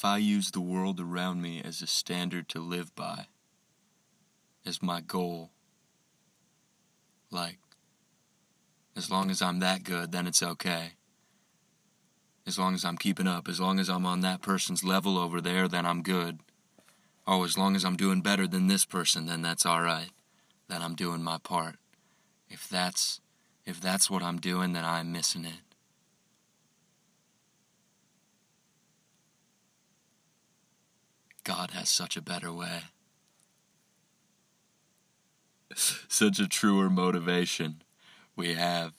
if I use the world around me as a standard to live by, as my goal, like, as long as I'm that good, then it's okay. As long as I'm keeping up, as long as I'm on that person's level over there, then I'm good. Oh, as long as I'm doing better than this person, then that's all right. Then I'm doing my part. If that's what I'm doing, then I'm missing it. God has such a better way. Such a truer motivation we have,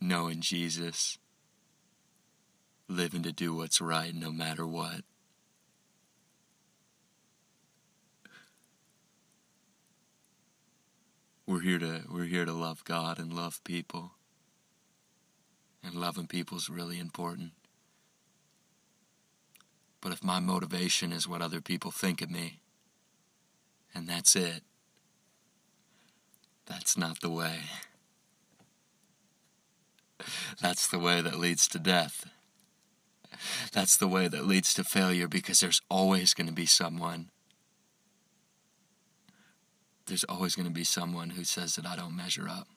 knowing Jesus, living to do what's right no matter what. We're here to love God and love people. And loving people is really important. But if my motivation is what other people think of me, and that's it, that's not the way. That's the way that leads to death. That's the way that leads to failure, because there's always going to be someone. There's always going to be someone who says that I don't measure up,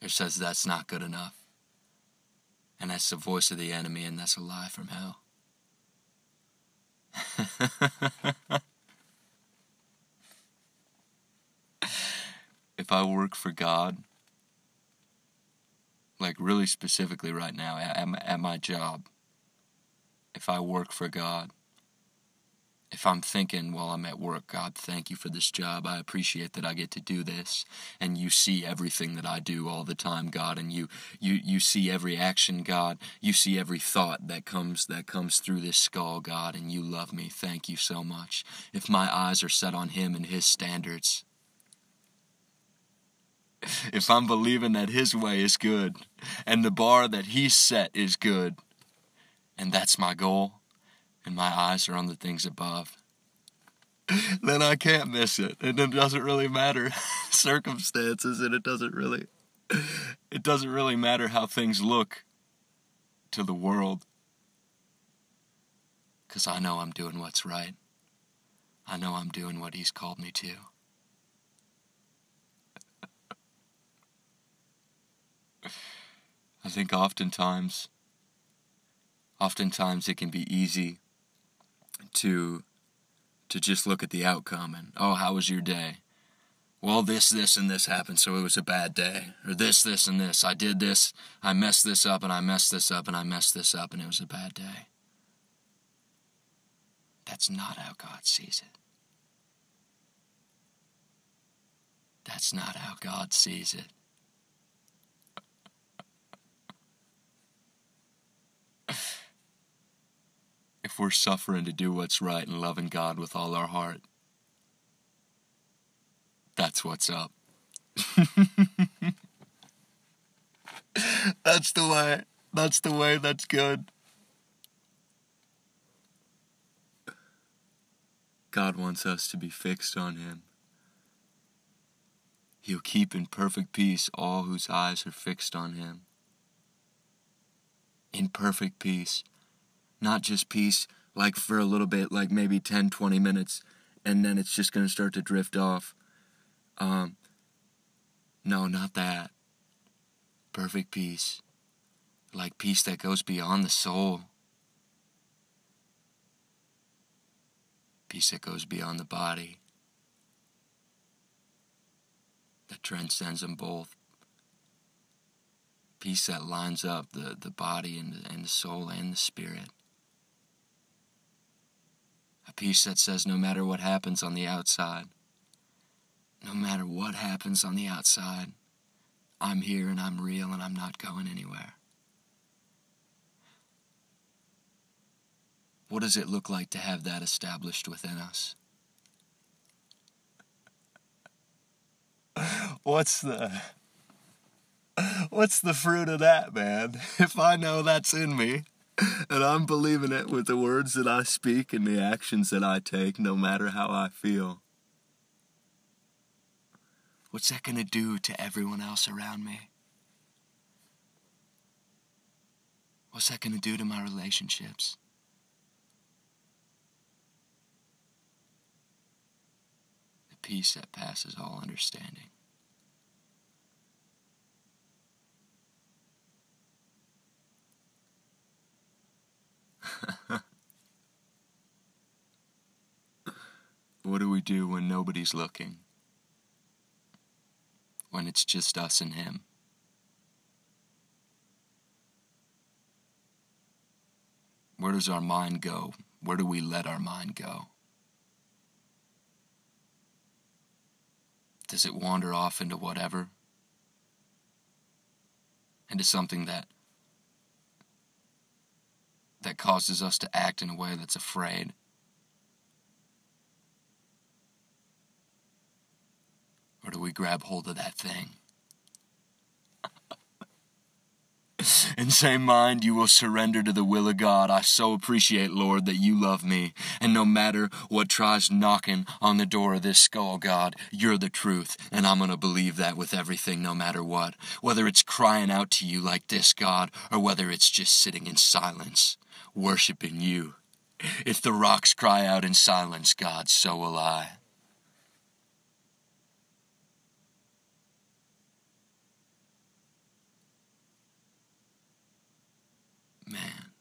or says that's not good enough. And that's the voice of the enemy, and that's a lie from hell. If I work for God, like really specifically right now at my job, if I work for God, if I'm thinking while I'm at work, God, thank you for this job. I appreciate that I get to do this. And you see everything that I do all the time, God. And you see every action, God. You see every thought that comes through this skull, God. And you love me. Thank you so much. If my eyes are set on Him and His standards, if I'm believing that His way is good and the bar that He set is good, and that's my goal, and my eyes are on the things above, then I can't miss it. And it doesn't really matter circumstances, and it doesn't really matter how things look to the world, because I know I'm doing what's right. I know I'm doing what He's called me to. I think oftentimes it can be easy to just look at the outcome and, oh, how was your day? Well, this, and this happened, so it was a bad day. Or this, and this. I did this, I messed this up, and I messed this up, and I messed this up, and it was a bad day. That's not how God sees it. That's not how God sees it. If we're suffering to do what's right and loving God with all our heart, that's what's up. That's the way. That's the way. That's good. God wants us to be fixed on Him. He'll keep in perfect peace all whose eyes are fixed on Him. In perfect peace. Not just peace, like for a little bit, like maybe 10, 20 minutes, and then it's just going to start to drift off. No, not that. Perfect peace. Like peace that goes beyond the soul. Peace that goes beyond the body. That transcends them both. Peace that lines up the body and the soul and the spirit. A peace that says no matter what happens on the outside, no matter what happens on the outside, I'm here and I'm real and I'm not going anywhere. What does it look like to have that established within us? What's the fruit of that, man? If I know that's in me, and I'm believing it with the words that I speak and the actions that I take, no matter how I feel, what's that going to do to everyone else around me? What's that going to do to my relationships? The peace that passes all understanding. What do we do when nobody's looking? When it's just us and him? Where does our mind go? Where do we let our mind go? Does it wander off into whatever? Into something that causes us to act in a way that's afraid? Or do we grab hold of that thing? And say, mind, you will surrender to the will of God. I so appreciate, Lord, that you love me. And no matter what tries knocking on the door of this skull, God, you're the truth. And I'm going to believe that with everything, no matter what. Whether it's crying out to you like this, God, or whether it's just sitting in silence, worshiping you. If the rocks cry out in silence, God, so will I. Man.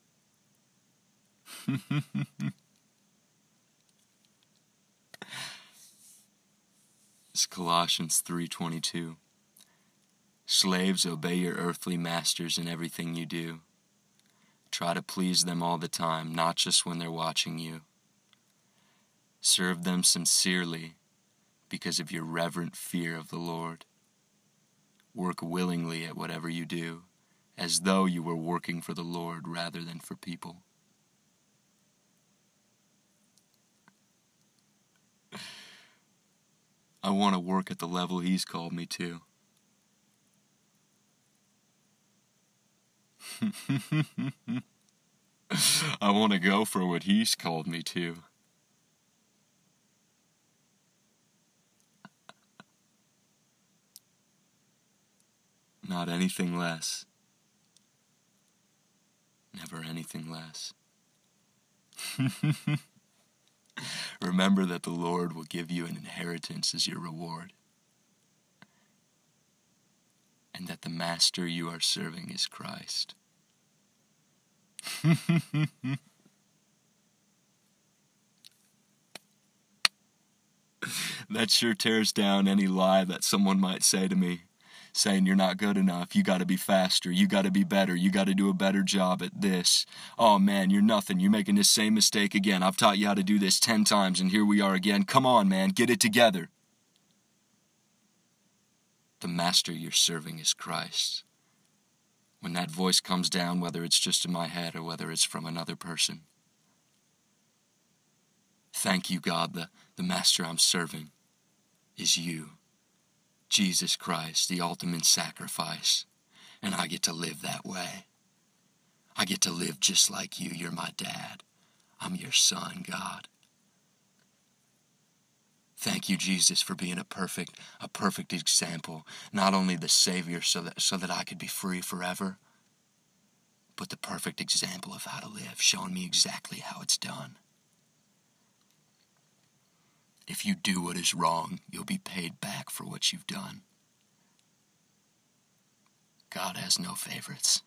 It's Colossians 3:22. Slaves, obey your earthly masters in everything you do. Try to please them all the time, not just when they're watching you. Serve them sincerely because of your reverent fear of the Lord. Work willingly at whatever you do, as though you were working for the Lord rather than for people. I want to work at the level He's called me to. I want to go for what He's called me to. Not anything less. Never anything less. Remember that the Lord will give you an inheritance as your reward, and that the master you are serving is Christ. That sure tears down any lie that someone might say to me, saying you're not good enough, you got to be faster, you got to be better, you got to do a better job at this. Oh man, you're nothing, you're making this same mistake again. I've taught you how to do this 10 times and here we are again. Come on, man, get it together. The master you're serving is Christ. When that voice comes down, whether it's just in my head or whether it's from another person, thank you, God, the master I'm serving is you. Jesus Christ, the ultimate sacrifice, and I get to live that way. I get to live just like you. You're my dad. I'm your son, God. Thank you, Jesus, for being a perfect example, not only the Savior so that I could be free forever, but the perfect example of how to live, showing me exactly how it's done. If you do what is wrong, you'll be paid back for what you've done. God has no favorites.